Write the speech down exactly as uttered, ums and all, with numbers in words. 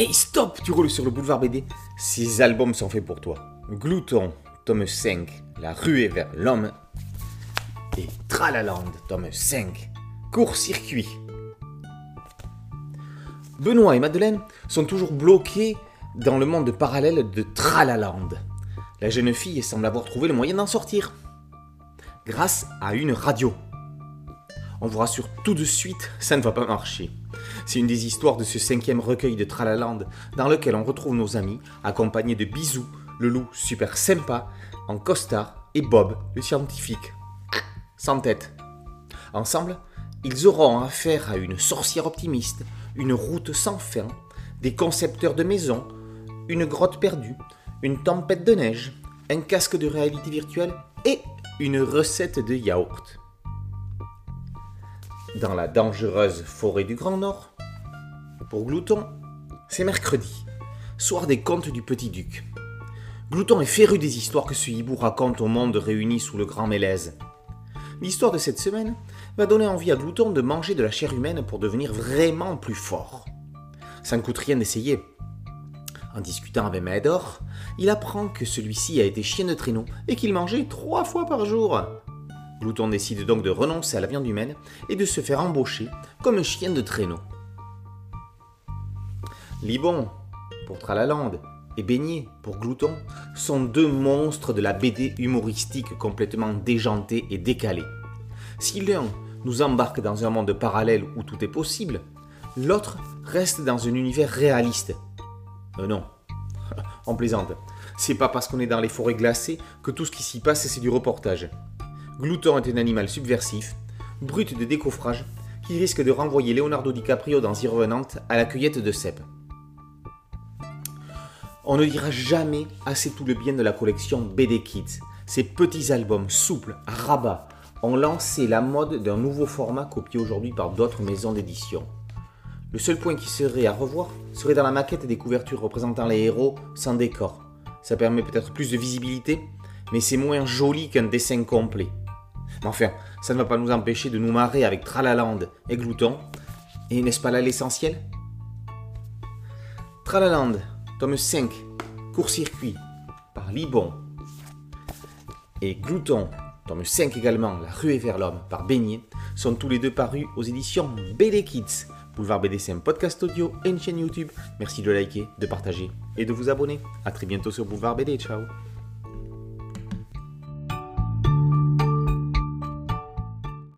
Hey stop, tu roules sur le boulevard B D. Ces albums sont faits pour toi. Glouton, tome cinq, La ruée vers l'homme. Et Tralaland, tome cinq, Court-circuit. Benoît et Madeleine sont toujours bloqués dans le monde parallèle de Tralaland. La jeune fille semble avoir trouvé le moyen d'en sortir, grâce à une radio. On vous rassure tout de suite, ça ne va pas marcher. C'est une des histoires de ce cinquième recueil de Tralaland, dans lequel on retrouve nos amis, accompagnés de Bizou, le loup super sympa, en costard, et Bob, le scientifique, sans tête. Ensemble, ils auront affaire à une sorcière optimiste, une route sans fin, des concepteurs de maisons, une grotte perdue, une tempête de neige, un casque de réalité virtuelle et une recette de yaourt. Dans la dangereuse forêt du Grand Nord, pour Glouton, c'est mercredi, soir des contes du Petit-Duc. Glouton est féru des histoires que ce hibou raconte au monde réuni sous le grand mélèze. L'histoire de cette semaine va donner envie à Glouton de manger de la chair humaine pour devenir vraiment plus fort. Ça ne coûte rien d'essayer. En discutant avec Médor, il apprend que celui-ci a été chien de traîneau et qu'il mangeait trois fois par jour. Glouton décide donc de renoncer à la viande humaine et de se faire embaucher comme chien de traîneau. Libon, pour Tralaland, et Beignet, pour Glouton, sont deux monstres de la B D humoristique complètement déjantés et décalés. Si l'un nous embarque dans un monde parallèle où tout est possible, l'autre reste dans un univers réaliste. Euh non, on plaisante, c'est pas parce qu'on est dans les forêts glacées que tout ce qui s'y passe c'est du reportage. Glouton est un animal subversif, brut de décoffrage, qui risque de renvoyer Leonardo DiCaprio dans Irrevenante à la cueillette de cèpes. On ne dira jamais assez tout le bien de la collection B D Kids. Ces petits albums souples, à rabat, ont lancé la mode d'un nouveau format copié aujourd'hui par d'autres maisons d'édition. Le seul point qui serait à revoir serait dans la maquette des couvertures représentant les héros sans décor. Ça permet peut-être plus de visibilité, mais c'est moins joli qu'un dessin complet. Mais enfin, ça ne va pas nous empêcher de nous marrer avec Tralaland et Glouton. Et n'est-ce pas là l'essentiel? Tralaland, tome cinq, Court-circuit, par Libon. Et Glouton, tome cinq également, La ruée vers l'homme, par Beignet, sont tous les deux parus aux éditions B D Kids. Boulevard B D, c'est un podcast audio et une chaîne YouTube. Merci de liker, de partager et de vous abonner. A très bientôt sur Boulevard B D. Ciao!